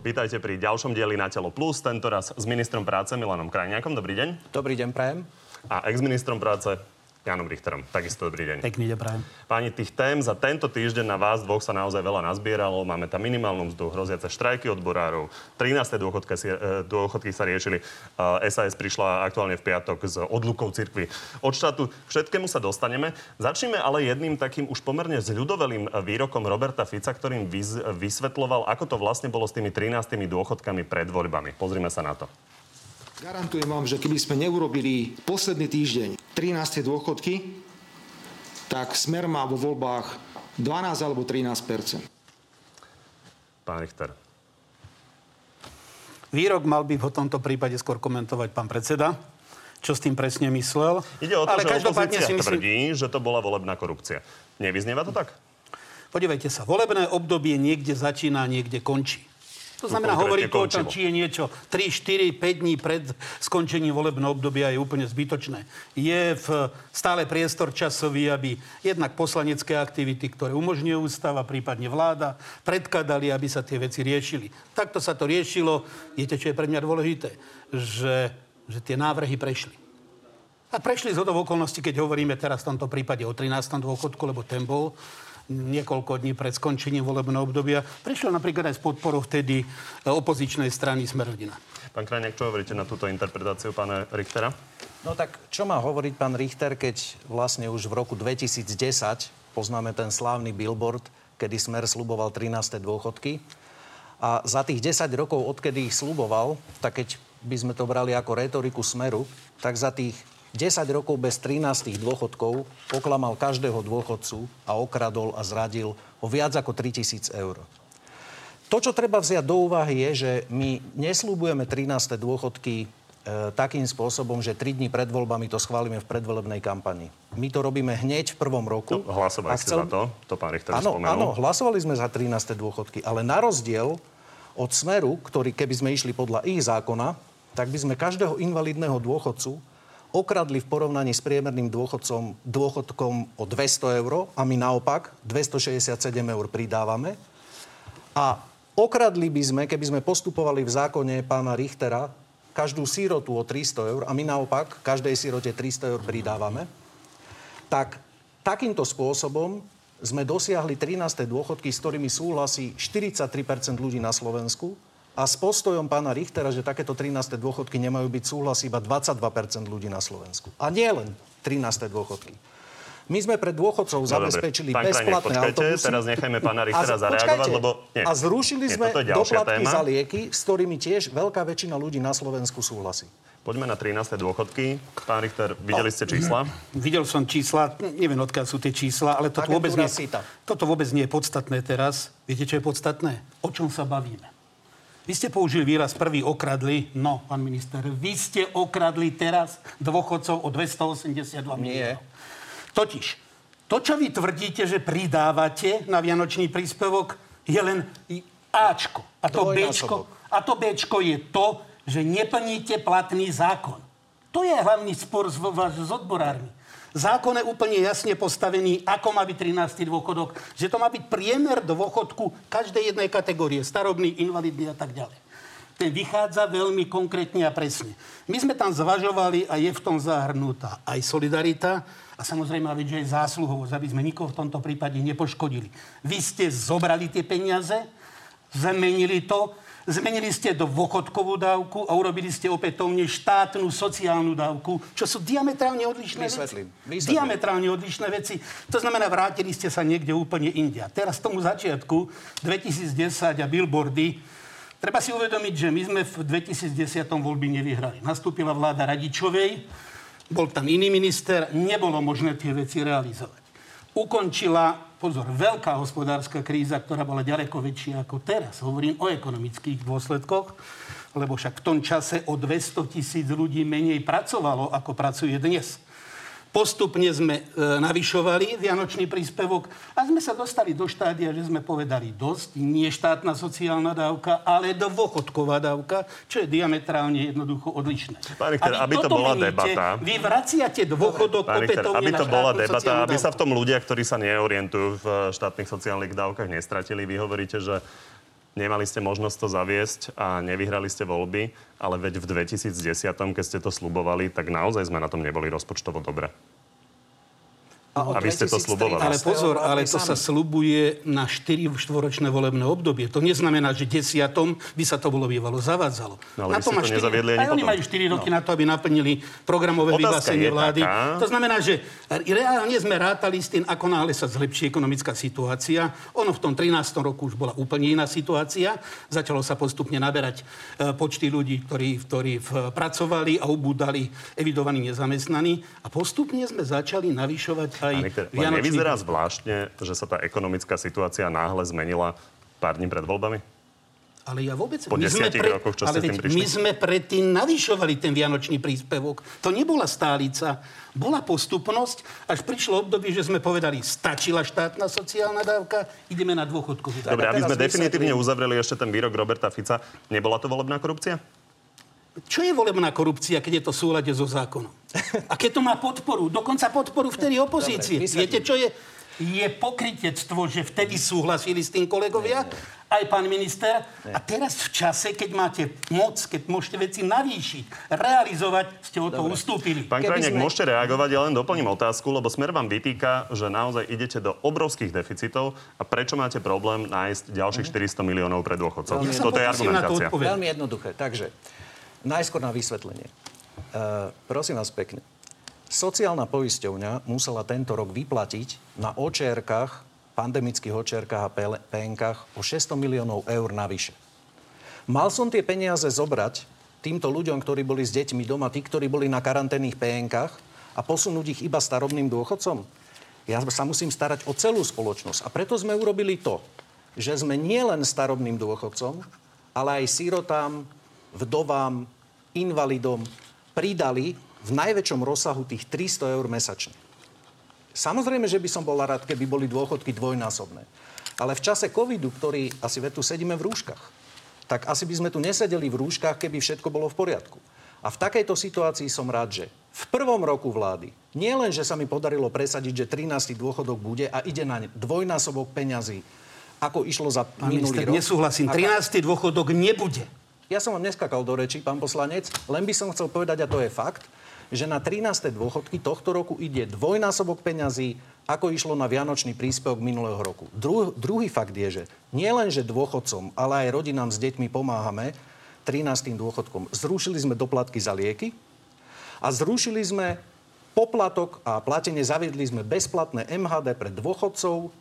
Vítajte pri ďalšom dieli Na telo plus, tentoraz s ministrom práce Milanom Krajniakom. Dobrý deň. Dobrý deň, prajem. A ex-ministrom práce Janom Richterom. Takisto dobrý deň. Pekný deň, prajem. Páni, tých tém za tento týždeň na vás dvoch sa naozaj veľa nazbieralo. Máme tam minimálnu mzdu, hroziace štrajky odborárov, 13. dôchodky sa riešili. SAS prišla aktuálne v piatok s odlukou cirkvi od štátu. K všetkému sa dostaneme. Začneme ale jedným takým už pomerne zľudovelým výrokom Roberta Fica, ktorým vysvetloval, ako to vlastne bolo s tými 13. dôchodkami pred voľbami. Pozrime sa na to. Garantujem vám, že keby sme neurobili posledný týždeň 13. dôchodky, tak Smer má vo voľbách 12 alebo 13%. Pán Richter. Výrok mal by v tomto prípade skôr komentovať pán predseda, čo s tým presne myslel. Ide o to, ale že opozícia tvrdí, že to bola volebná korupcia. Nevyznieva to tak? Podívejte sa, volebné obdobie niekde začína, niekde končí. To znamená, hovoriť o tom, či je niečo 3, 4, 5 dní pred skončením volebného obdobia, je úplne zbytočné. Je v stále priestor časový, aby jednak poslanecké aktivity, ktoré umožňuje ústava, prípadne vláda, predkladali, aby sa tie veci riešili. Takto sa to riešilo. Viete, čo je pre mňa dôležité? Že tie návrhy prešli. A prešli zhodou okolností, keď hovoríme teraz v tomto prípade o 13. dôchodku, lebo ten bol niekoľko dní pred skončením volebného obdobia. Prišlo napríklad aj s podporou vtedy opozičnej strany Smer-Rodina. Pán Krajniak, čo hovoríte na túto interpretáciu pána Richtera? No tak, čo má hovoriť pán Richter, keď vlastne už v roku 2010 poznáme ten slávny billboard, kedy Smer sľuboval 13. dôchodky. A za tých 10 rokov, odkedy ich sľuboval, tak keď by sme to brali ako retoriku Smeru, tak za tých 10 rokov bez 13 dôchodkov oklamal každého dôchodcu a okradol a zradil o viac ako 3 000 eur. To, čo treba vziať do úvahy, je, že my nesľubujeme 13 dôchodky takým spôsobom, že 3 dní pred voľbami to schválime v predvolebnej kampani. My to robíme hneď v prvom roku. No, hlasovali ste za to? To pán Richter spomenul. Áno, hlasovali sme za 13 dôchodky, ale na rozdiel od Smeru, ktorý keby sme išli podľa ich zákona, tak by sme každého invalidného dôchodcu okradli v porovnaní s priemerným dôchodkom o 200 eur a my naopak 267 eur pridávame. A okradli by sme, keby sme postupovali v zákone pána Richtera, každú sírotu o 300 eur a my naopak každej sírote 300 eur pridávame. Tak takýmto spôsobom sme dosiahli 13. dôchodky, s ktorými súhlasí 43% ľudí na Slovensku. A s postojom pána Richtera, že takéto 13. dôchodky nemajú byť, súhlasí iba 22% ľudí na Slovensku. A nie len 13. dôchodky. My sme pre dôchodcov zabezpečili bezplatné autobusy. Teraz nechajme pána Richtera zareagovať, lebo nie. A zrušili sme doplatky za lieky, s ktorými tiež veľká väčšina ľudí na Slovensku súhlasí. Poďme na 13. dôchodky. Pán Richter, videli ste čísla? Videl som čísla. Neviem, odkiaľ sú tie čísla, ale toto vôbec nie je podstatné teraz. Viete, čo je podstatné? O čom sa bavíme? Vy ste použili výraz prvý okradli. No, pán minister, vy ste okradli teraz dôchodcov o 282 miliónov. Totiž, to, čo vy tvrdíte, že pridávate na vianočný príspevok, je len Ačko. A to Bčko je to, že neplníte platný zákon. To je hlavný spor s odborármi. Zákon je úplne jasne postavený, ako má byť 13. dôchodok, že to má byť priemer dôchodku každej jednej kategórie, starobný, invalidný a tak ďalej. Ten vychádza veľmi konkrétne a presne. My sme tam zvažovali a je v tom zahrnutá aj solidarita a samozrejme, že aj zásluhovosť, aby sme nikoho v tomto prípade nepoškodili. Vy ste zobrali tie peniaze, zmenili to, zmenili ste dôchodkovú dávku a urobili ste opätovne štátnu sociálnu dávku, čo sú diametrálne odlišné veci. Diametrálne odlišné veci. To znamená, vrátili ste sa niekde úplne inde. Teraz tomu začiatku 2010 a billboardy. Treba si uvedomiť, že my sme v 2010 voľby nevyhrali. Nastúpila vláda Radičovej, bol tam iný minister, nebolo možné tie veci realizovať. Ukončila, pozor, veľká hospodárska kríza, ktorá bola ďaleko väčšia ako teraz. Hovorím o ekonomických dôsledkoch, lebo však v tom čase o 200 000 ľudí menej pracovalo, ako pracuje dnes. Postupne sme navyšovali vianočný príspevok a sme sa dostali do štádia, že sme povedali dosť, nie štátna sociálna dávka, ale dôchodková dávka, čo je diametrálne jednoducho odlišné. Pán Richter, aby to bola debata. Vy vraciate dôchodok opätovne na štátnu sociálnu dávku. Aby to bola debata, aby sa v tom ľudia, ktorí sa neorientujú v štátnych sociálnych dávkach, nestratili. Vy hovoríte, že Nemali ste možnosť to zaviesť a nevyhrali ste voľby, ale veď v 2010, keď ste to slubovali, tak naozaj sme na tom neboli rozpočtovo dobre. A vy ste to slubovali. Ale pozor, ale to sa slubuje na 4-ročné volebné obdobie. To neznamená, že 10. by sa to bolo bývalo zavádzalo. No, ale na to ste to nezaviedli ani potom. Oni majú 4 roky na to, aby naplnili programové vyhlásenie vlády. Taká. To znamená, že reálne sme rátali s tým, ako náhle sa zlepší ekonomická situácia. Ono v tom 13. roku už bola úplne iná situácia. Začalo sa postupne naberať počty ľudí, ktorí pracovali a ubúdali evidovaní nezamestnaní. A postupne sme začali navyšovať nevyzerá zvláštne, že sa tá ekonomická situácia náhle zmenila pár dní pred voľbami? Ale ja vôbec... Po 10 rokoch, čo ste s tým prišli? My sme predtým navyšovali ten vianočný príspevok. To nebola stálica. Bola postupnosť, až prišlo obdobie, že sme povedali, stačila štátna sociálna dávka, ideme na dôchodkovú. Dobre, aby sme definitívne uzavreli ešte ten výrok Roberta Fica, nebola to volebná korupcia? Čo je volebná korupcia, keď je to v súlade so zákonom? A keď to má podporu, dokonca podporu vtedy opozície. Dobre, viete, čo je? Je pokrytectvo, že vtedy súhlasili s tým kolegovia, aj pán minister. Nie. A teraz v čase, keď máte moc, keď môžete veci navýšiť, realizovať, ste o to ustúpili. Pán Krajniak, môžete reagovať, ja len doplním otázku, lebo Smer vám vytýka, že naozaj idete do obrovských deficitov a prečo máte problém nájsť ďalších 400 miliónov pre dôchodcov? Ja toto je argumentácia. Veľmi jednoduché, takže... Najskôr na vysvetlenie. Prosím vás pekne. Sociálna poisťovňa musela tento rok vyplatiť na očerkách, pandemických očerkách a PN-kách o 600 miliónov eur navyše. Mal som tie peniaze zobrať týmto ľuďom, ktorí boli s deťmi doma, tí, ktorí boli na karanténnych PN-kách a posunúť ich iba starobným dôchodcom? Ja sa musím starať o celú spoločnosť. A preto sme urobili to, že sme nielen starobným dôchodcom, ale aj sírotám, vdovám, invalidom pridali v najväčšom rozsahu tých 300 eur mesačne. Samozrejme, že by som bol rád, keby boli dôchodky dvojnásobné. Ale v čase covidu, ktorý asi tu sedíme v rúškach, tak asi by sme tu nesedeli v rúškach, keby všetko bolo v poriadku. A v takejto situácii som rád, že v prvom roku vlády nie len, že sa mi podarilo presadiť, že 13. dôchodok bude a ide na dvojnásobok peňazí, ako išlo za minulý rok. Nesúhlasím, 13. dôchodok nebude. Ja som vám neskakal do rečí, pán poslanec, len by som chcel povedať, a to je fakt, že na 13. dôchodky tohto roku ide dvojnásobok peňazí, ako išlo na vianočný príspevok minulého roku. Druhý fakt je, že nie len, že dôchodcom, ale aj rodinám s deťmi pomáhame 13. dôchodkom. Zrušili sme doplatky za lieky a zrušili sme poplatok a platenie, zaviedli sme bezplatné MHD pre dôchodcov,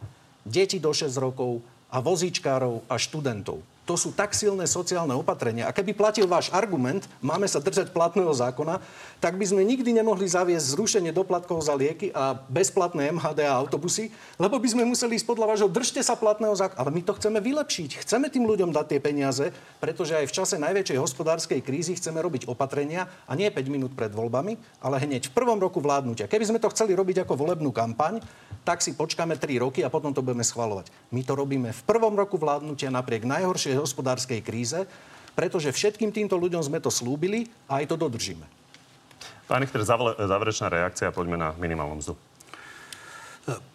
deti do 6 rokov a vozíčkárov a študentov. To sú tak silné sociálne opatrenia. A keby platil váš argument, máme sa držať platného zákona, tak by sme nikdy nemohli zaviesť zrušenie doplatkov za lieky a bezplatné MHD a autobusy, lebo by sme museli ísť podľa vášho, držte sa platného zákona. Ale my to chceme vylepšiť. Chceme tým ľuďom dať tie peniaze, pretože aj v čase najväčšej hospodárskej krízy chceme robiť opatrenia a nie 5 minút pred voľbami, ale hneď v prvom roku vládnutia. Keby sme to chceli robiť ako volebnú kampaň, tak si počkáme 3 roky a potom to budeme schvaľovať. My to robíme v prvom roku vládnutia napriek najhoršej hospodárskej kríze, pretože všetkým týmto ľuďom sme to slúbili a aj to dodržíme. Pán Richter, záverečná reakcia, poďme na minimálnu mzdu.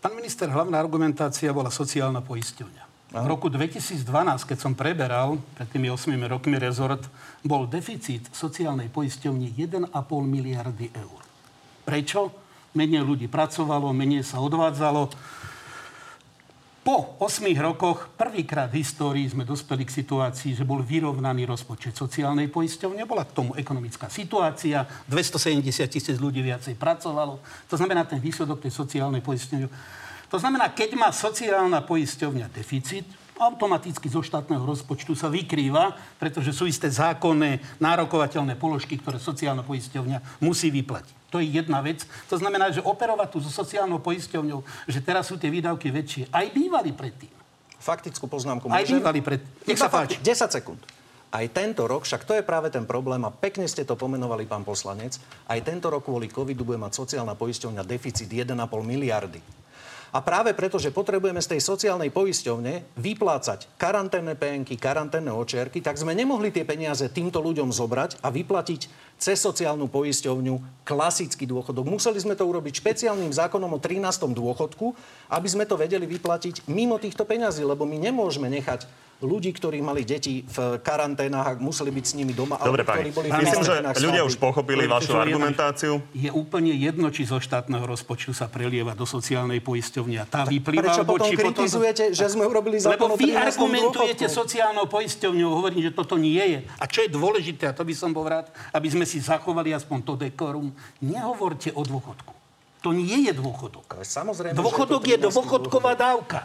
Pán minister, hlavná argumentácia bola sociálna poisťovňa. V roku 2012, keď som preberal, pred tými 8 rokmi rezort, bol deficit sociálnej poisťovni 1,5 miliardy eur. Prečo? Menej ľudí pracovalo, menej sa odvádzalo. Po 8 rokoch prvýkrát v histórii sme dospeli k situácii, že bol vyrovnaný rozpočet sociálnej poisťovne. Bola k tomu ekonomická situácia, 270 000 ľudí viacej pracovalo. To znamená ten výsledok tej sociálnej poisťovne. To znamená, keď má sociálna poisťovňa deficit, automaticky zo štátneho rozpočtu sa vykrýva, pretože sú isté zákonné, nárokovateľné položky, ktoré sociálna poisťovňa musí vyplatiť. To je jedna vec. To znamená, že operovať tu so sociálnou poisťovňou, že teraz sú tie výdavky väčšie. Aj bývali predtým. Faktickú poznámku môžem? Aj bývali predtým. Nech sa páči. 10 sekúnd. Aj tento rok, však to je práve ten problém, a pekne ste to pomenovali, pán poslanec, aj tento rok kvôli covidu bude mať sociálna poisťovňa deficit 1,5 miliardy. A práve preto, že potrebujeme z tej sociálnej poisťovne vyplácať karanténne PN-ky, karanténne očierky, tak sme nemohli tie peniaze týmto ľuďom zobrať a vyplatiť cez sociálnu poisťovňu klasický dôchodok. Museli sme to urobiť špeciálnym zákonom o 13. dôchodku, aby sme to vedeli vyplatiť mimo týchto peňazí, lebo my nemôžeme nechať ľudí, ktorí mali deti v karanténách a museli byť s nimi doma. Dobre, pani, myslím, že ľudia už pochopili vašu argumentáciu. Je úplne jedno, či zo štátneho rozpočtu sa prelieva do sociálnej poisťovne a tá vyplýva. Prečo potom kritizujete, že sme urobili zákon o 13. dôchodku? Lebo vy argumentujete sociálnou poisťovňou, hovoríte, že toto nie je. A čo je dôležité, a to by som bol rád, aby sme si zachovali aspoň to dekorum, nehovorte o dôchodku. To nie je dôchodok. Samozrejme, dôchodok je dôchodková dávka,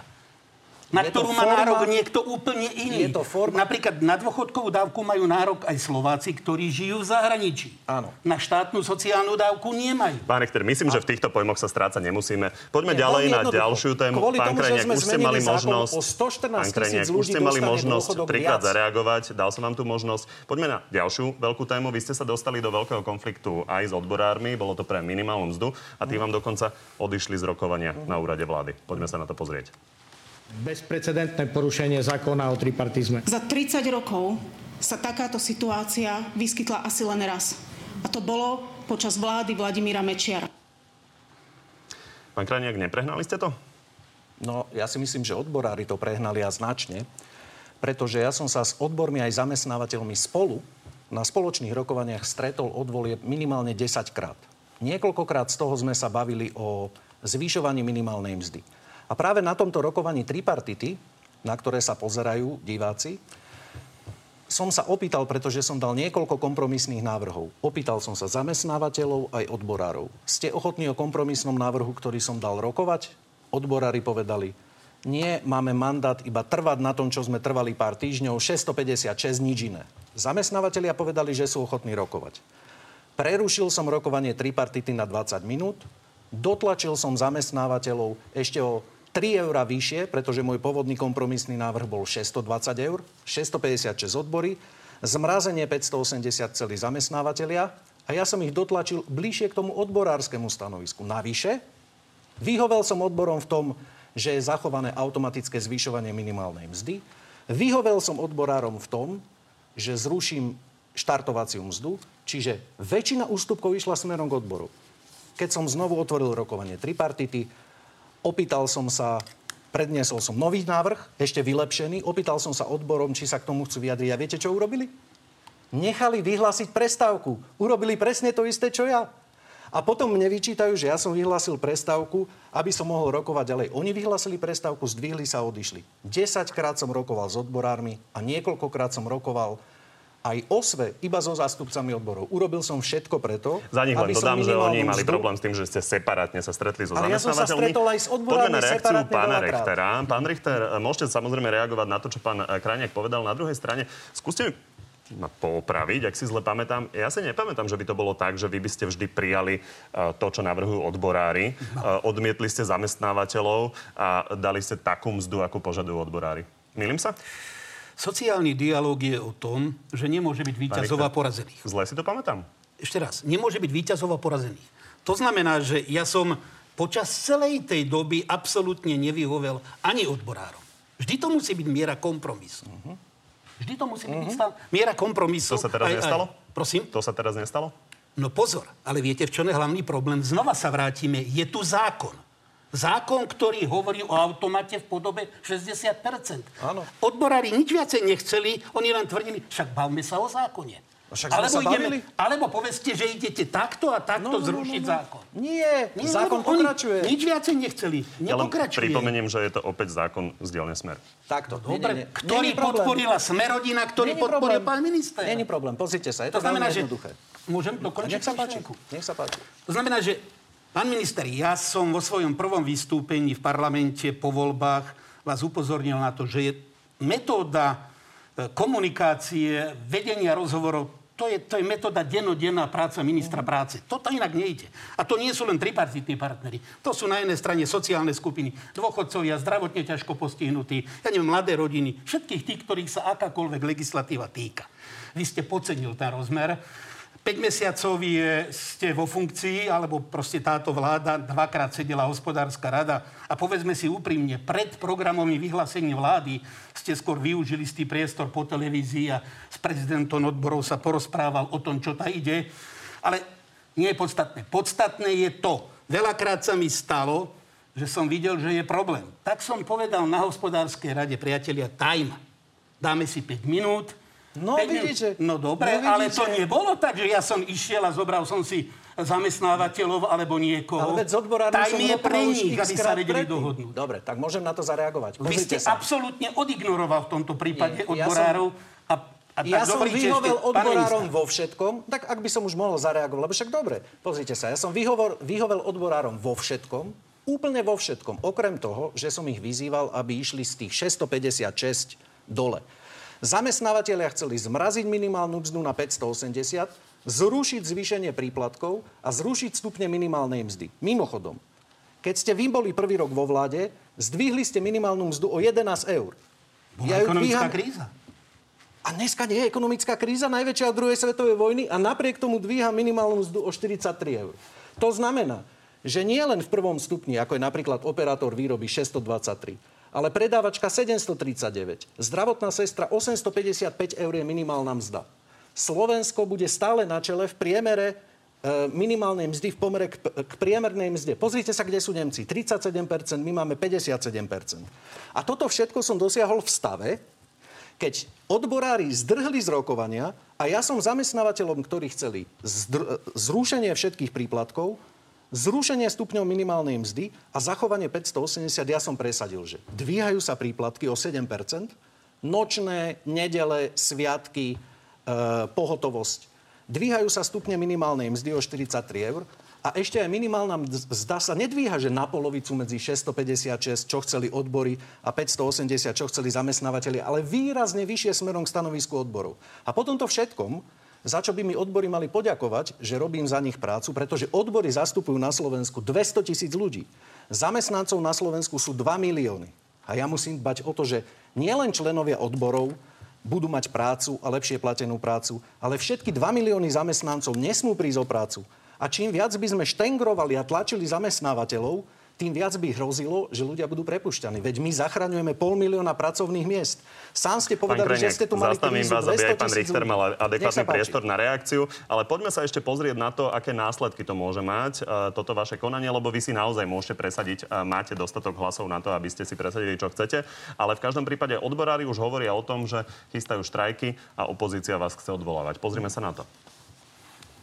na ktorú má nárok niekto úplne iný. Napríklad na dôchodkovú dávku majú nárok aj Slováci, ktorí žijú v zahraničí. Áno. Na štátnu sociálnu dávku nemajú. Pán Richter, myslím, že v týchto pojmoch sa strácať nemusíme. Poďme ďalej na ďalšiu tému. Pán Krajniak, už ste mali možnosť. Pán Krajniak, už ste mali možnosť trikrát zareagovať. Dal som vám tú možnosť. Poďme na ďalšiu veľkú tému. Vy ste sa dostali do veľkého konfliktu aj s odborármi. Bolo to pre minimálnu mzdu a tí vám dokonca odišli z rokovania na úrade vlády. Poďme sa na to pozrieť. Bezprecedentné porušenie zákona o tripartizme. Za 30 rokov sa takáto situácia vyskytla asi len raz. A to bolo počas vlády Vladimíra Mečiara. Pán Krajniak, neprehnali ste to? No, ja si myslím, že odborári to prehnali a značne, pretože ja som sa s odbormi aj zamestnávateľmi spolu na spoločných rokovaniach stretol od volieb minimálne 10-krát. Niekoľkokrát z toho sme sa bavili o zvyšovaní minimálnej mzdy. A práve na tomto rokovaní tripartity, na ktoré sa pozerajú diváci, som sa opýtal, pretože som dal niekoľko kompromisných návrhov. Opýtal som sa zamestnávateľov aj odborárov. Ste ochotní o kompromisnom návrhu, ktorý som dal, rokovať? Odborári povedali, nie, máme mandát iba trvať na tom, čo sme trvali pár týždňov, 656, nič iné. Zamestnávateľia povedali, že sú ochotní rokovať. Prerušil som rokovanie tripartity na 20 minút, dotlačil som zamestnávateľov ešte o 3 € vyššie, pretože môj pôvodný kompromisný návrh bol 620 €, 656 odbory, zmrazenie 580 celí zamestnávateľia a ja som ich dotlačil bližšie k tomu odborárskemu stanovisku. Navyše, vyhovel som odborom v tom, že je zachované automatické zvyšovanie minimálnej mzdy, vyhovel som odborárom v tom, že zruším štartovaciu mzdu, čiže väčšina ústupkov išla smerom k odboru. Keď som znovu otvoril rokovanie tripartity, opýtal som sa, predniesol som nový návrh, ešte vylepšený, opýtal som sa odborom, či sa k tomu chcú vyjadriť. A viete, čo urobili? Nechali vyhlásiť prestávku. Urobili presne to isté, čo ja. A potom mne vyčítajú, že ja som vyhlásil prestávku, aby som mohol rokovať ďalej. Oni vyhlásili prestávku, zdvihli sa a odišli. 10-krát som rokoval s odborármi a niekoľkokrát som rokoval aj osve, iba so zástupcami odborov. Urobil som všetko preto, za nich len dodám, že oni mali problém s tým, že ste separátne sa stretli so zamestnávateľmi. Ale ja som sa stretol aj s odborami separátne. Poďme na reakciu pána Richtera. Pán Richter, môžete samozrejme reagovať na to, čo pán Krajniak povedal. Na druhej strane, skúste ma poopraviť, ak si zle pamätám. Ja si nepamätám, že by to bolo tak, že vy by ste vždy prijali to, čo navrhujú odborári. Odmietli ste zamestnávateľov a dali ste takú mzdu, ako požadujú odborári. Mýlim sa? Sociálny dialóg je o tom, že nemôže byť víťazov a porazených. Zle si to pamätám. Ešte raz, nemôže byť víťazov a porazených. To znamená, že ja som počas celej tej doby absolútne nevyhovel ani odborárom. Vždy to musí byť miera kompromisu. Vždy to musí byť miera kompromisu. To sa teraz nestalo? Prosím? To sa teraz nestalo? No pozor, ale viete, v čom je hlavný problém? Znova sa vrátime. Je tu zákon. Zákon, ktorý hovorí o automate v podobe 60%. Áno. Odborári nič viacej nechceli, oni len tvrdili, však bavme sa o zákone. Alebo povedzte, že idete takto a takto zrušiť zákon. Nie, zákon pokračuje. Nič viacej nechceli. Nepokračuje. Ja pripomeniem, že je to opäť zákon z dielne Smer. Takto. Dobre, ktorý podporila Smerodina, ktorý podporil pán minister. Není problém, pozrite sa, je to veľmi jednoduché. Môžem dokončiť myšlienku? Nech sa páči. To znamená, že pán minister, ja som vo svojom prvom vystúpení v parlamente po voľbách vás upozornil na to, že je metóda komunikácie, vedenia rozhovorov, to je metóda dennodenná práca ministra práce. Toto inak nejde. A to nie sú len tripartitní partneri. To sú na jednej strane sociálne skupiny, dôchodcovia, zdravotne ťažko postihnutí, ja neviem, mladé rodiny, všetkých tých, ktorých sa akákoľvek legislatíva týka. Vy ste podcenili ten rozmer. 5 mesiacov ste vo funkcii, alebo proste táto vláda, dvakrát sedela hospodárska rada a povedzme si úprimne, pred programovým vyhlásením vlády ste skôr využili istý priestor po televízii a s prezidentom odborov sa porozprával o tom, čo tá ide. Ale nie je podstatné. Podstatné je to. Veľakrát sa mi stalo, že som videl, že je problém. Tak som povedal na hospodárskej rade, priatelia, time. dáme si 5 minút. No, vidíte. No, dobre, no, ale to nebolo tak, že ja som išiel a zobral som si zamestnávateľov alebo niekoho. Ale veď z odborárov som ho pre nich, aby sa vedeli dohodnúť. Dobre, tak môžem na to zareagovať. Vy ste absolútne odignoroval v tomto prípade odborárov. Ja som vyhovel odborárom vo všetkom, tak ak by som už mohol zareagovať, lebo však dobre, pozrite sa, ja som vyhovel odborárom vo všetkom, úplne vo všetkom, okrem toho, že som ich vyzýval, aby išli z tých 656 dole. Zamestnávateľia chceli zmraziť minimálnu mzdu na 580, zrušiť zvýšenie príplatkov a zrušiť stupne minimálnej mzdy. Mimochodom, keď ste vy boli prvý rok vo vláde, zdvihli ste minimálnu mzdu o 11 €. Bola ekonomická kríza. A dneska nie je ekonomická kríza, najväčšia od druhej svetovej vojny, a napriek tomu dvíha minimálnu mzdu o 43 €. To znamená, že nie len v prvom stupni, ako je napríklad operátor výroby 623, ale predávačka 739, zdravotná sestra 855 € je minimálna mzda. Slovensko bude stále na čele v priemere minimálnej mzdy v pomere k priemernej mzde. Pozrite sa, kde sú Nemci. 37%, my máme 57%. A toto všetko som dosiahol v stave, keď odborári zdrhli z rokovania a ja som zamestnávateľom, ktorí chceli zrušenie všetkých príplatkov, zrušenie stupňov minimálnej mzdy a zachovanie 580, ja som presadil, že dvíhajú sa príplatky o 7%, nočné, nedele, sviatky, pohotovosť. Dvíhajú sa stupne minimálnej mzdy o 43 € a ešte aj minimálna mzda sa nedvíha, že na polovicu medzi 656, čo chceli odbory, a 580, čo chceli zamestnávateľi, ale výrazne vyššie smerom k stanovisku odborov. A potom to všetkom, za čo by mi odbory mali poďakovať, že robím za nich prácu, pretože odbory zastupujú na Slovensku 200 000 ľudí. Zamestnancov na Slovensku sú 2 milióny. A ja musím dbať o to, že nielen členovia odborov budú mať prácu a lepšie platenú prácu, ale všetky 2 milióny zamestnancov nesmú prísť o prácu. A čím viac by sme štengrovali a tlačili zamestnávateľov, tým viac by hrozilo, že ľudia budú prepušťaní. Veď my zachraňujeme 500 000 pracovných miest. Sám ste povedali, že ste tu mali krízu 200 000 ľudí. Pán Richter mal adekvátny priestor na reakciu, ale poďme sa ešte pozrieť na to, aké následky to môže mať, toto vaše konanie, lebo vy si naozaj môžete presadiť, máte dostatok hlasov na to, aby ste si presadili, čo chcete, ale v každom prípade odborári už hovoria o tom, že chystajú štrajky a opozícia vás chce odvolávať. Pozrime sa na to.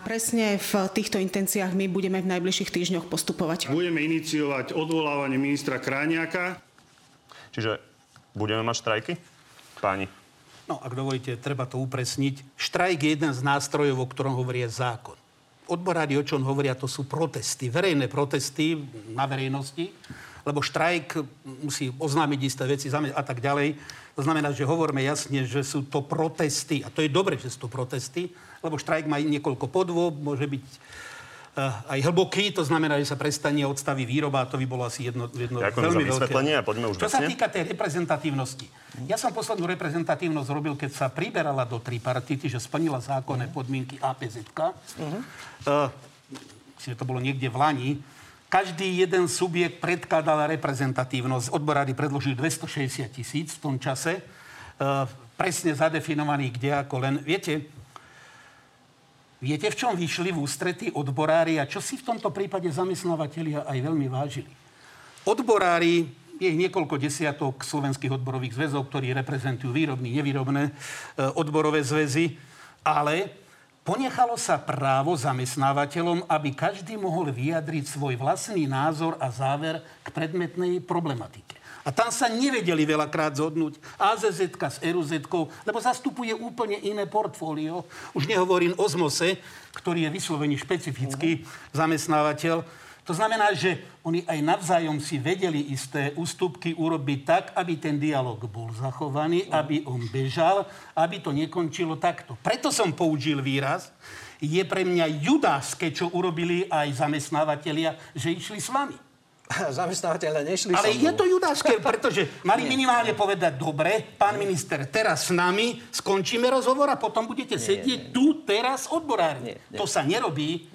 Presne v týchto intenciách my budeme v najbližších týždňoch postupovať. Budeme iniciovať odvolávanie ministra Krajniaka. Čiže budeme mať štrajky? Páni. No, ak dovolíte, treba to upresniť. Štrajk je jeden z nástrojov, o ktorom hovorí zákon. Odborári, o čom hovoria, to sú protesty, verejné protesty na verejnosti, lebo štrajk musí oznámiť isté veci a tak ďalej. To znamená, že hovoríme jasne, že sú to protesty. A to je dobre, že sú to protesty, lebo štrajk má niekoľko podôb, môže byť aj hlboký, to znamená, že sa prestane, odstaví výroba, a to by bolo asi jedno veľmi veľké. Čo sa týka tej reprezentatívnosti. Ja som poslednú reprezentatívnosť robil, keď sa priberala do tripartity, že splnila zákonné podmienky APZ-ka. Myslím, že to bolo niekde v Lani. Každý jeden subjekt predkladal reprezentatívnosť. Odborári predložili 260 000 v tom čase. Presne zadefinovaný kde ako len. Viete, v čom vyšli v ústrety odborári a čo si v tomto prípade zamestnávateľia aj veľmi vážili? Odborári, je ich niekoľko desiatok slovenských odborových zväzov, ktorí reprezentujú výrobné, nevýrobné odborové zväzy, ale ponechalo sa právo zamestnávateľom, aby každý mohol vyjadriť svoj vlastný názor a záver k predmetnej problematike. A tam sa nevedeli veľakrát zhodnúť AZZ-ka s RUZ-kou, lebo zastupuje úplne iné portfólio. Už nehovorím o ZMOSE, ktorý je vyslovene špecifický zamestnávateľ. To znamená, že oni aj navzájom si vedeli isté ústupky urobiť tak, aby ten dialog bol zachovaný, aby on bežal, aby to nekončilo takto. Preto som použil výraz, je pre mňa judášske, čo urobili aj zamestnávateľia, že išli s vami. Zamestnávateľe nešli. Ale je to judáške, pretože mali minimálne povedať, dobre, pán minister, teraz s nami skončíme rozhovor a potom budete sedieť tu, teraz odborári. To sa nerobí.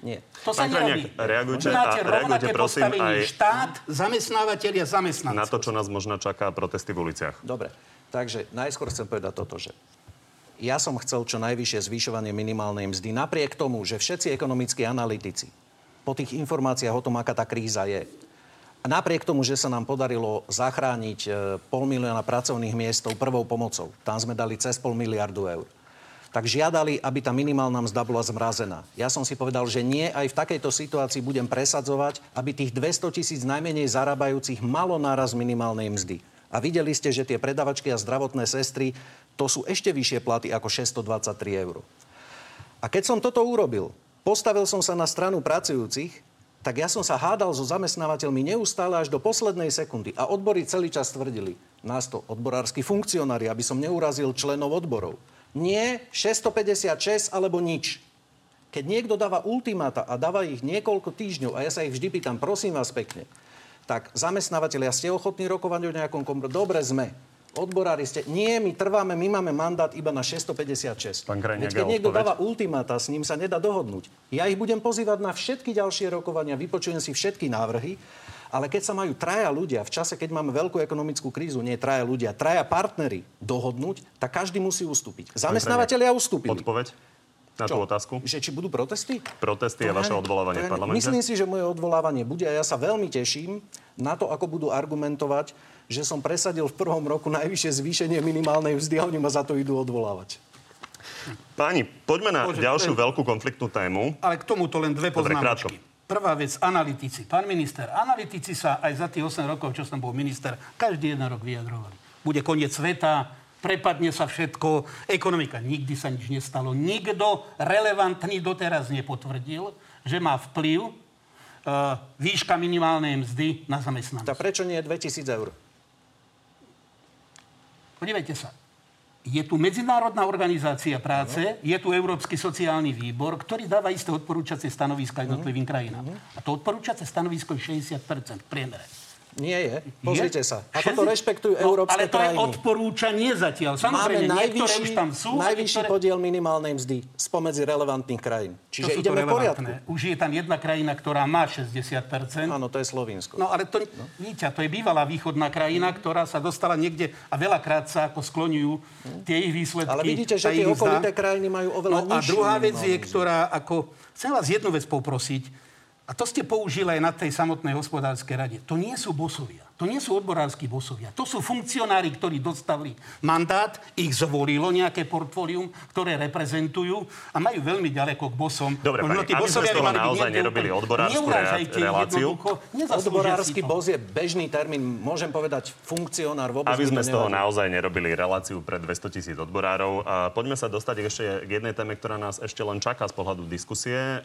To sa nerobí. Reagujte a reagujte, prosím, aj štát, zamestnávateľia, zamestnanci. Na to, čo nás možno čaká protesty v uliciach. Dobre, takže najskôr chcem povedať toto, že ja som chcel čo najvyššie zvyšovanie minimálnej mzdy, napriek tomu, že všetci ekonomickí analytici po tých informáciách o tom, aká tá kríza je, A napriek tomu, že sa nám podarilo zachrániť 500 000 pracovných miest prvou pomocou, tam sme dali cez 500 000 000 eur, tak žiadali, aby tá minimálna mzda bola zmrazená. Ja som si povedal, že nie, aj v takejto situácii budem presadzovať, aby tých 200 000 najmenej zarábajúcich malo náraz minimálnej mzdy. A videli ste, že tie predavačky a zdravotné sestry, to sú ešte vyššie platy ako 623 eur. A keď som toto urobil, postavil som sa na stranu pracujúcich, tak ja som sa hádal so zamestnávateľmi neustále až do poslednej sekundy. A odbory celý čas tvrdili, nás to odborársky funkcionári, aby som neurazil členov odborov. Nie 656 alebo nič. Keď niekto dáva ultimáta a dáva ich niekoľko týždňov, a ja sa ich vždy pýtam, prosím vás pekne, tak zamestnávateľia, ste ochotní rokovať o nejakom kompromise? Dobre, sme. Odborári ste, nie, my trváme, my máme mandát iba na 656. Pán Krajniak, keď niekto dáva ultimáta, s ním sa nedá dohodnúť. Ja ich budem pozývať na všetky ďalšie rokovania, vypočujem si všetky návrhy, ale keď sa majú traja ľudia, v čase, keď máme veľkú ekonomickú krízu, nie traja ľudia, traja partneri dohodnúť, tak každý musí ustúpiť. Zamestnávateľia ustúpili. Odpoveď na tú otázku? Že či budú protesty? Protesty a vaše odvolávanie v parlamente? Myslím si, že moje odvolávanie bude a ja sa veľmi teším na to, ako budú argumentovať, že som presadil v prvom roku najvyššie zvýšenie minimálnej mzdy a oni ma za to idú odvolávať. Páni, poďme na ďalšiu veľkú konfliktnú tému. Ale k tomuto len dve poznámočky. Prvá vec, analytici. Pán minister, analytici sa aj za tých 8 rokov, čo som bol minister, každý jeden rok vyjadrovali. Bude koniec sveta, prepadne sa všetko, ekonomika. Nikdy sa nič nestalo. Nikto relevantný doteraz nepotvrdil, že má vplyv výška minimálnej mzdy na zamestnanosť. Tak prečo nie 2000 eur? Podívajte sa, je tu Medzinárodná organizácia práce, je tu Európsky sociálny výbor, ktorý dáva isté odporúčacie stanoviska jednotlivým krajinám. A to odporúčacie stanovisko je 60% v priemere. Nie je. Pozrite sa. A toto rešpektujú európske krajiny. Ale to je odporúčanie zatiaľ. Samozrejme, niektoré už tam sú. Najvyšší podiel minimálnej mzdy spomedzi relevantných krajín. Čiže ideme v poriadku. Už je tam jedna krajina, ktorá má 60%. Áno, to je Slovinsko. No ale to, Víťa, to je bývalá východná krajina, ktorá sa dostala niekde a veľakrát sa ako skloňujú tie ich výsledky. Ale vidíte, že tie okolité krajiny majú oveľa nižšiu. No a druhá vec je, ktorá ako... Chcem vás jednu vec poprosiť. A to ste použili aj na tej samotnej hospodárskej rade. To nie sú bosovia. To nie sú odborársky bosovia. To sú funkcionári, ktorí dostali mandát, ich zvolilo nejaké portfólium, ktoré reprezentujú a majú veľmi ďaleko k bosom. Dobre, pani, aby sme z toho naozaj nerobili odborárskú reláciu. Odborársky bos je bežný termín, môžem povedať funkcionár. Aby sme z toho naozaj nerobili reláciu pre 200 000 odborárov. A poďme sa dostať ešte k jednej téme, ktorá nás ešte len čaká z pohľadu diskusie.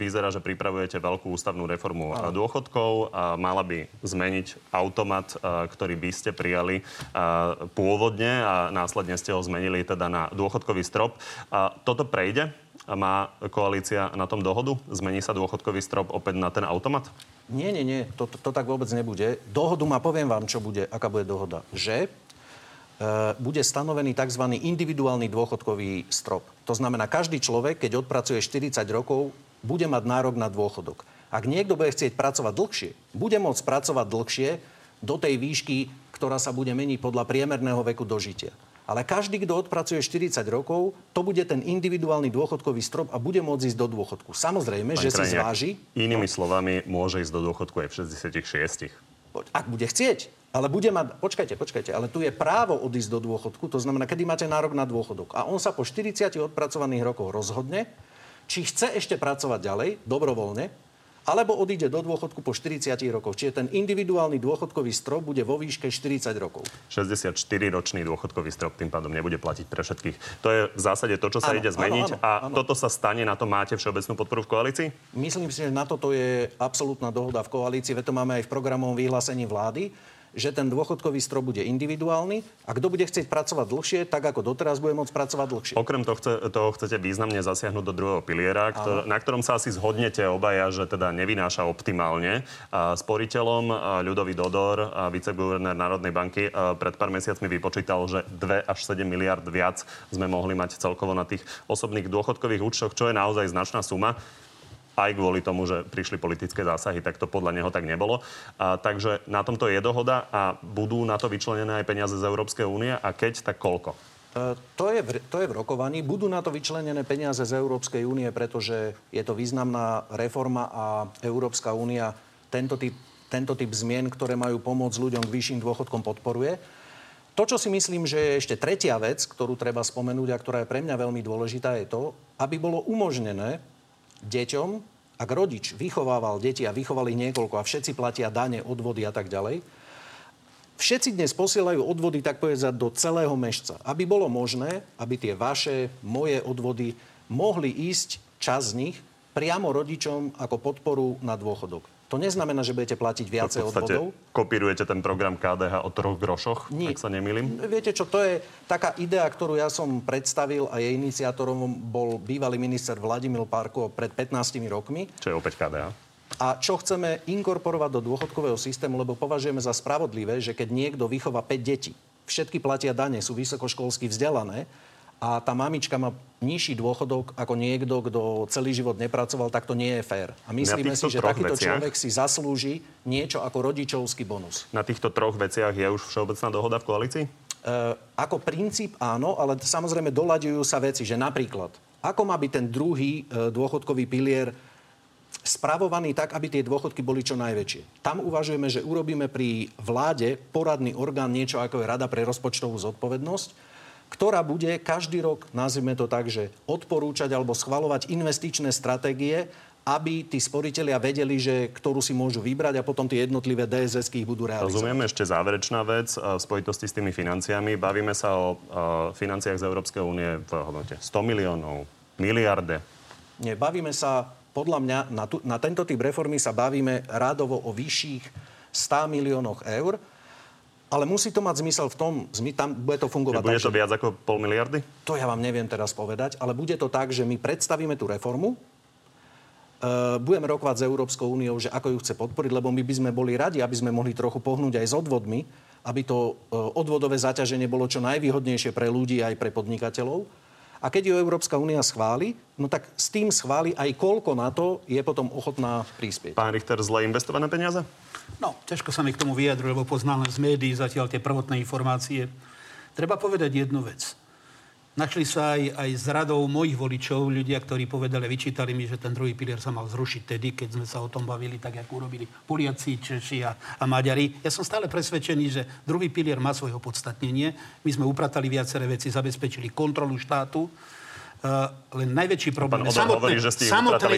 Vyzerá, že pripravujete veľkú ústavnú reformu dôchodkov a mala by zmeniť automat, ktorý by ste prijali pôvodne a následne ste ho zmenili teda na dôchodkový strop. Toto prejde? Má koalícia na tom dohodu? Zmení sa dôchodkový strop opäť na ten automat? Nie, nie, nie. To tak vôbec nebude. Dohodu má, poviem vám, čo bude, aká bude dohoda. Že bude stanovený tzv. Individuálny dôchodkový strop. To znamená, každý človek, keď odpracuje 40 rokov, bude mať nárok na dôchodok. Ak niekto bude chcieť pracovať dlhšie, bude môcť pracovať dlhšie do tej výšky, ktorá sa bude meniť podľa priemerného veku dožitia. Ale každý, kto odpracuje 40 rokov, to bude ten individuálny dôchodkový strop a bude môcť ísť do dôchodku. Samozrejme, že si zváži... Inými slovami, môže ísť do dôchodku aj v 66. Ak bude chcieť, ale bude mať... Počkajte, ale tu je právo odísť do dôchodku, to znamená, kedy máte nárok na dôchodok. A on sa po 40 odpracovaných rokoch rozhodne, či chce ešte pracovať ďalej, dobrovoľne, alebo odíde do dôchodku po 40 rokoch. Čiže ten individuálny dôchodkový strop bude vo výške 40 rokov. 64-ročný dôchodkový strop tým pádom nebude platiť pre všetkých. To je v zásade to, čo sa ide zmeniť. Toto sa stane, na to máte všeobecnú podporu v koalícii? Myslím si, že na toto je absolútna dohoda v koalícii. Veď to máme aj v programovom vyhlásení vlády, že ten dôchodkový strop bude individuálny a kto bude chcieť pracovať dlhšie, tak ako doteraz bude môcť pracovať dlhšie. Okrem toho chcete významne zasiahnuť do druhého piliera, na ktorom sa asi zhodnete obaja, že teda nevynáša optimálne. Sporiteľom Ľudový Dodor, viceguvernér Národnej banky, pred pár mesiacmi vypočítal, že 2 až 7 miliard viac sme mohli mať celkovo na tých osobných dôchodkových účtoch, čo je naozaj značná suma. Aj kvôli tomu, že prišli politické zásahy, tak to podľa neho tak nebolo. Takže na tomto je dohoda a budú na to vyčlenené aj peniaze z Európskej únie. A keď, tak koľko? To je v rokovaní. Budú na to vyčlenené peniaze z Európskej únie, pretože je to významná reforma a Európska únia tento typ tento typ zmien, ktoré majú pomôcť ľuďom k vyšším dôchodkom, podporuje. To, čo si myslím, že je ešte tretia vec, ktorú treba spomenúť a ktorá je pre mňa veľmi dôležitá, je to, aby bolo umožnené deťom, ak rodič vychovával deti a vychovali niekoľko a všetci platia dane, odvody a tak ďalej, všetci dnes posielajú odvody, tak povedať, do celého mešca. Aby bolo možné, aby tie vaše, moje odvody mohli ísť, čas z nich, priamo rodičom ako podporu na dôchodok. To neznamená, že budete platiť viacej odvodov. Kopírujete ten program KDH o 3 grošoch, ak sa nemýlim? Viete čo, to je taká idea, ktorú ja som predstavil a jej iniciátorom bol bývalý minister Vladimír Palko pred 15 rokmi. Čo je opäť KDH. A čo chceme inkorporovať do dôchodkového systému, lebo považujeme za spravodlivé, že keď niekto vychová 5 detí, všetky platia dane, sú vysokoškolsky vzdelané, a tá mamička má nižší dôchodok ako niekto, kto celý život nepracoval, tak to nie je fér. A myslíme si, že takýto človek si zaslúži niečo ako rodičovský bonus. Na týchto troch veciach je už všeobecná dohoda v koalícii? Ako princíp áno, ale samozrejme doľaďujú sa veci, že napríklad, ako má byť ten druhý dôchodkový pilier spravovaný tak, aby tie dôchodky boli čo najväčšie. Tam uvažujeme, že urobíme pri vláde poradný orgán, niečo ako je Rada pre rozpočtovú zodpovednosť, ktorá bude každý rok, nazvime to tak, že odporúčať alebo schvaľovať investičné stratégie, aby tí sporitelia vedeli, že ktorú si môžu vybrať a potom tie jednotlivé DSS-ky ich budú realizovať. Rozumieme, ešte záverečná vec v spojitosti s tými financiami. Bavíme sa o financiách z Európskej únie v hodnote 100 miliónov, miliarde. Nie, bavíme sa, podľa mňa, na tento typ reformy sa bavíme rádovo o vyšších 100 miliónoch eur. Ale musí to mať zmysel v tom, tam bude to fungovať. Bude to viac ako 0,5 miliardy? To ja vám neviem teraz povedať, ale bude to tak, že my predstavíme tú reformu, budeme rokovať s Európskou úniou, že ako ju chce podporiť, lebo my by sme boli radi, aby sme mohli trochu pohnúť aj s odvodmi, aby to odvodové zaťaženie bolo čo najvýhodnejšie pre ľudí aj pre podnikateľov. A keď ju Európska únia schváli, no tak s tým schváli aj koľko na to je potom ochotná prispieť. Pán Richter, zle investované peniaze? No, ťažko sa mi k tomu vyjadruje, lebo poznám len z médií zatiaľ tie prvotné informácie. Treba povedať jednu vec. Našli sa aj z radou mojich voličov ľudia, ktorí povedali, vyčítali mi, že ten druhý pilier sa mal zrušiť tedy, keď sme sa o tom bavili, tak ako urobili Poliaci, Češi a Maďari. Ja som stále presvedčený, že druhý pilier má svoje opodstatnenie. My sme upratali viaceré veci, zabezpečili kontrolu štátu. Len najväčší problém je samotné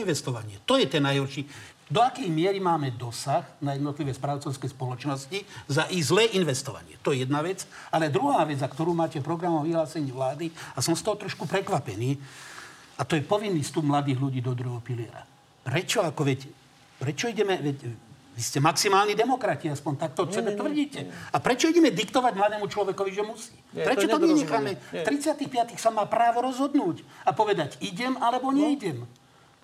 investovanie. To je ten najhorší. Do akej miery máme dosah na jednotlivé správcovské spoločnosti za ich zlé investovanie? To je jedna vec. Ale druhá vec, za ktorú máte programom vyhlásení vlády, a som z toho trošku prekvapený, a to je povinný vstup mladých ľudí do druhého piliera. Prečo? Ako veď, prečo ideme... Veď, vy ste maximálni demokrati, aspoň takto sebe tvrdíte. Nie. A prečo ideme diktovať mladému človekovi, že musí? Prečo to nenecháme? V 35. sa má právo rozhodnúť a povedať, idem alebo neidem.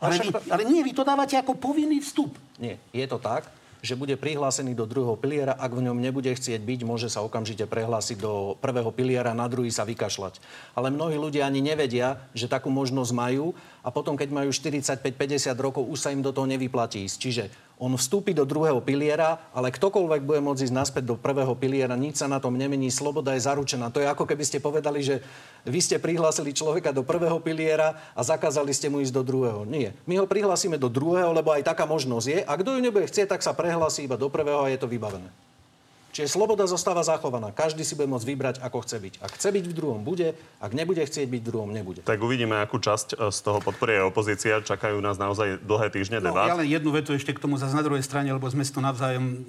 Ale nie, vy to dávate ako povinný vstup. Nie, je to tak, že bude prihlásený do druhého piliera, ak v ňom nebude chcieť byť, môže sa okamžite prehlásiť do prvého piliera, na druhý sa vykašľať. Ale mnohí ľudia ani nevedia, že takú možnosť majú a potom, keď majú 45-50 rokov, už sa im do toho nevyplatí ísť. Čiže on vstúpi do druhého piliera, ale ktokoľvek bude môcť ísť naspäť do prvého piliera, nič sa na tom nemení, sloboda je zaručená. To je ako keby ste povedali, že vy ste prihlásili človeka do prvého piliera a zakázali ste mu ísť do druhého. Nie. My ho prihlásime do druhého, lebo aj taká možnosť je. A kto ju nebude chcieť, tak sa prehlási iba do prvého a je to vybavené. Čiže sloboda zostáva zachovaná. Každý si bude môcť vybrať, ako chce byť. Ak chce byť v druhom, bude. Ak nebude chcieť byť v druhom, nebude. Tak uvidíme, akú časť z toho podporí opozícia. Čakajú nás naozaj dlhé týždne debát. Ja len jednu vetu ešte k tomu zase na druhej strane, lebo sme si to navzájom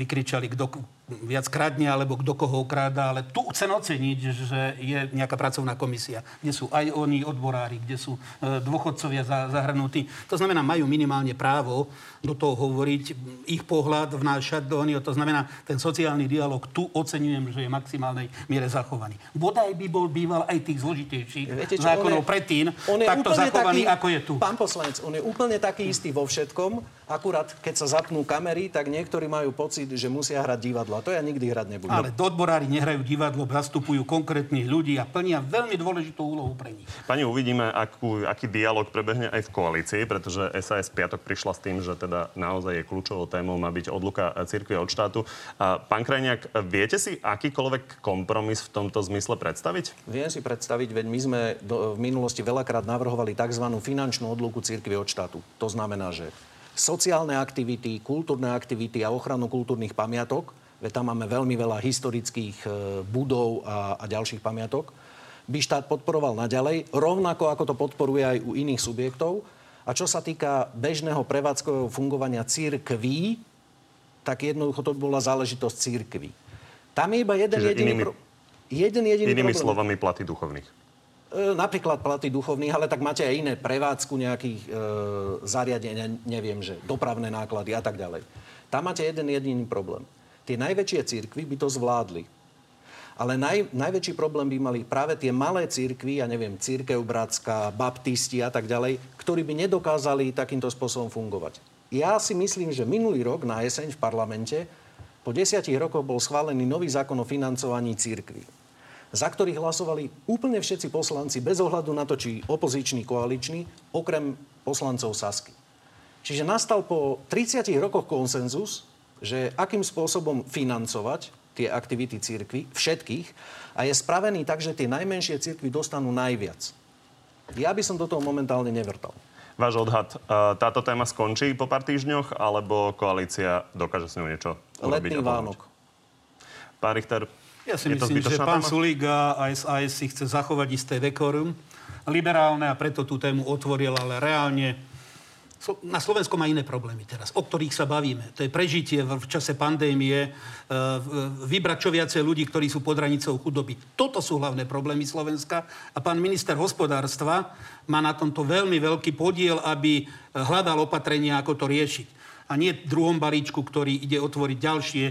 vykričali, kto viac kradne, alebo kto koho ukráda. Ale tu chcem oceniť, že je nejaká pracovná komisia, kde sú aj oni odborári, kde sú dôchodcovia zahrnutí. To znamená, majú minimálne právo do toho hovoriť, ich pohľad vnášať do oného. To znamená, ten sociálny dialog tu oceňujem, že je v maximálnej miere zachovaný. Bodaj by bol býval aj tých zložitejších zákonov predtým, takto zachovaný, taký, ako je tu. Pán poslanec, on je úplne taký istý vo všetkom. Akurát, keď sa zapnú kamery, tak niektorí majú pocit, že musia hrať divadlo. A to ja nikdy hrať nebudem. Ale odborári nehrajú divadlo, zastupujú konkrétnych ľudí a plnia veľmi dôležitú úlohu pre nich. Pani, uvidíme, aký dialog prebehne aj v koalícii, pretože SAS piatok prišla s tým, že teda naozaj je kľúčovou témou má byť odluka cirkvi od štátu. Pán Krajniak, viete si akýkoľvek kompromis v tomto zmysle predstaviť? Viem si predstaviť, veď my sme v minulosti veľakrát navrhovali tzv. Finančnú odluku cirkvi od štátu. To znamená, že sociálne aktivity, kultúrne aktivity a ochranu kultúrnych pamiatok, veď tam máme veľmi veľa historických budov a ďalších pamiatok, by štát podporoval naďalej, rovnako ako to podporuje aj u iných subjektov. A čo sa týka bežného prevádzkového fungovania cirkví, tak jednoducho to bola záležitosť cirkví. Tam je iba jeden jediný inými problém. Slovami platy duchovných. Napríklad platy duchovných, ale tak máte aj iné prevádzku nejakých zariadenia, dopravné náklady a tak ďalej. Tam máte jeden jediný problém. Tie najväčšie cirkvi by to zvládli. Ale najväčší problém by mali práve tie malé cirkvi, cirkev bratská, baptisti a tak ďalej, ktorí by nedokázali takýmto spôsobom fungovať. Ja si myslím, že minulý rok na jeseň v parlamente po 10 rokoch bol schválený nový zákon o financovaní cirkvi, za ktorých hlasovali úplne všetci poslanci bez ohľadu na to, či opoziční, koaliční, okrem poslancov Sasky. Čiže nastal po 30 rokoch konsenzus, že akým spôsobom financovať tie aktivity cirkvi, všetkých, a je spravený tak, že tie najmenšie cirkvi dostanú najviac. Ja by som do toho momentálne nevrtal. Váš odhad, táto téma skončí po pár týždňoch, alebo koalícia dokáže s ňou niečo urobiť? Letný Vánok. Pán Richter, ja si myslím, že pán Sulík a SAS si chce zachovať isté dekorum liberálne a preto tú tému otvoril, ale reálne na Slovensku má iné problémy teraz, o ktorých sa bavíme. To je prežitie v čase pandémie, vybrať čo viacej ľudí, ktorí sú pod hranicou chudoby. Toto sú hlavné problémy Slovenska a pán minister hospodárstva má na tomto veľmi veľký podiel, aby hľadal opatrenia, ako to riešiť. A nie v druhom balíčku, ktorý ide otvoriť ďalšie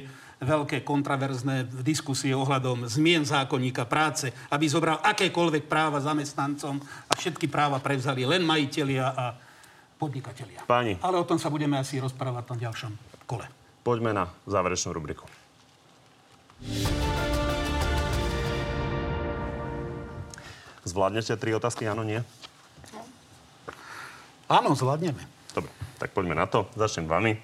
veľké kontraverzné diskusie ohľadom zmien zákonníka práce, aby zobral akékoľvek práva zamestnancom a všetky práva prevzali len majitelia a podnikatelia. Páni. Ale o tom sa budeme asi rozprávať v tom ďalšom kole. Poďme na záverečnú rubriku. Zvládnete 3 otázky, áno, nie? Áno, zvládneme. Dobre, tak poďme na to. Začnem vami.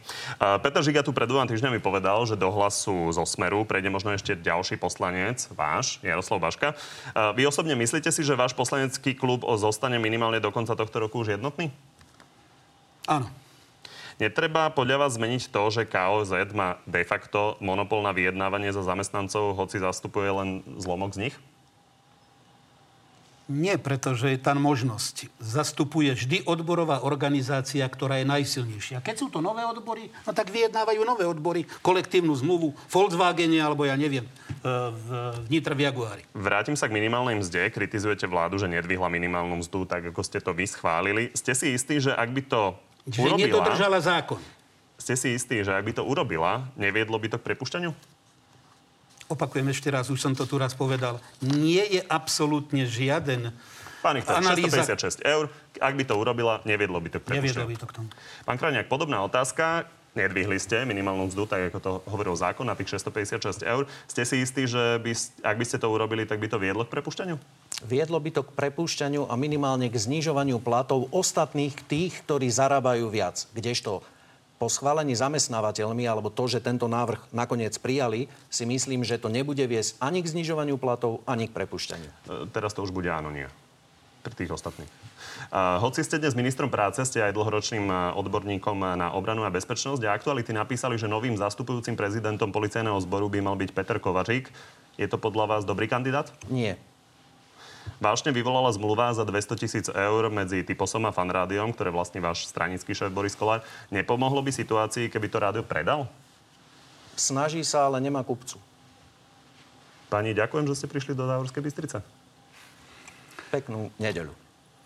Peter Žiga tu pred 2 týždňami povedal, že do Hlasu zo Smeru prejde možno ešte ďalší poslanec, váš, Jaroslav Baška. Vy osobne myslíte si, že váš poslanecký klub zostane minimálne do konca tohto roku už jednotný? Áno. Netreba podľa vás zmeniť to, že KOZ má de facto monopol na vyjednávanie za zamestnancov, hoci zastupuje len zlomok z nich? Nie, pretože je tam možnosť. Zastupuje vždy odborová organizácia, ktorá je najsilnejšia. Keď sú to nové odbory, no tak vyjednávajú nové odbory, kolektívnu zmluvu, Volkswagene, alebo ja neviem, vnitra v Jaguari. Vrátim sa k minimálnej mzde. Kritizujete vládu, že nedvihla minimálnu mzdu, tak ako ste to vy schválili. Ste si istí, že ak by to urobila... Že nedodržala zákon. Ste si istí, že ak by to urobila, neviedlo by to k prepušťaniu? Opakujem ešte raz, už som to tu raz povedal. Nie je absolútne žiaden analýza... 656 €, ak by to urobila, neviedlo by to k prepušťaniu. Neviedlo by to k tomu. Pán Krajniak, podobná otázka. Nedvihli ste minimálnu mzdu, tak ako to hovoril zákon, na tých 656 €. Ste si istí, že ak by ste to urobili, tak by to viedlo k prepušťaniu? Viedlo by to k prepušťaniu a minimálne k znižovaniu platov ostatných tých, ktorí zarábajú viac, kdežto... Po schválení zamestnávateľmi, alebo to, že tento návrh nakoniec prijali, si myslím, že to nebude viesť ani k znižovaniu platov, ani k prepušťaniu. Teraz to už bude áno, nie. Pre tých ostatných. Hoci ste dnes ministrom práce, ste aj dlhoročným odborníkom na obranu a bezpečnosť a Aktuality napísali, že novým zastupujúcim prezidentom policajného zboru by mal byť Peter Kovařík. Je to podľa vás dobrý kandidát? Nie. Vášne vyvolala zmluva za 200 000 € medzi Typosom a Fanrádiom, ktoré vlastní váš stranický šéf Boris Kolár. Nepomohlo by situácii, keby to rádio predal? Snaží sa, ale nemá kupcu. Pani, ďakujem, že ste prišli do Záhorskej Bystrice. Peknú nedeľu.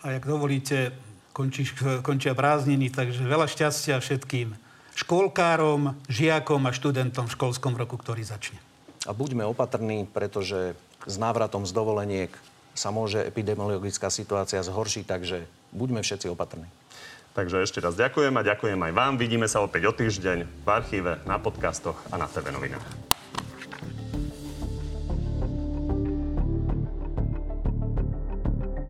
A jak dovolíte, končia prázdniny, takže veľa šťastia všetkým školkárom, žiakom a študentom v školskom roku, ktorý začne. A buďme opatrní, pretože s návratom z dovoleniek sa môže epidemiologická situácia zhoršiť, takže buďme všetci opatrní. Takže ešte raz ďakujem a ďakujem aj vám. Vidíme sa opäť o týždeň v archíve, na podcastoch a na TV novinách.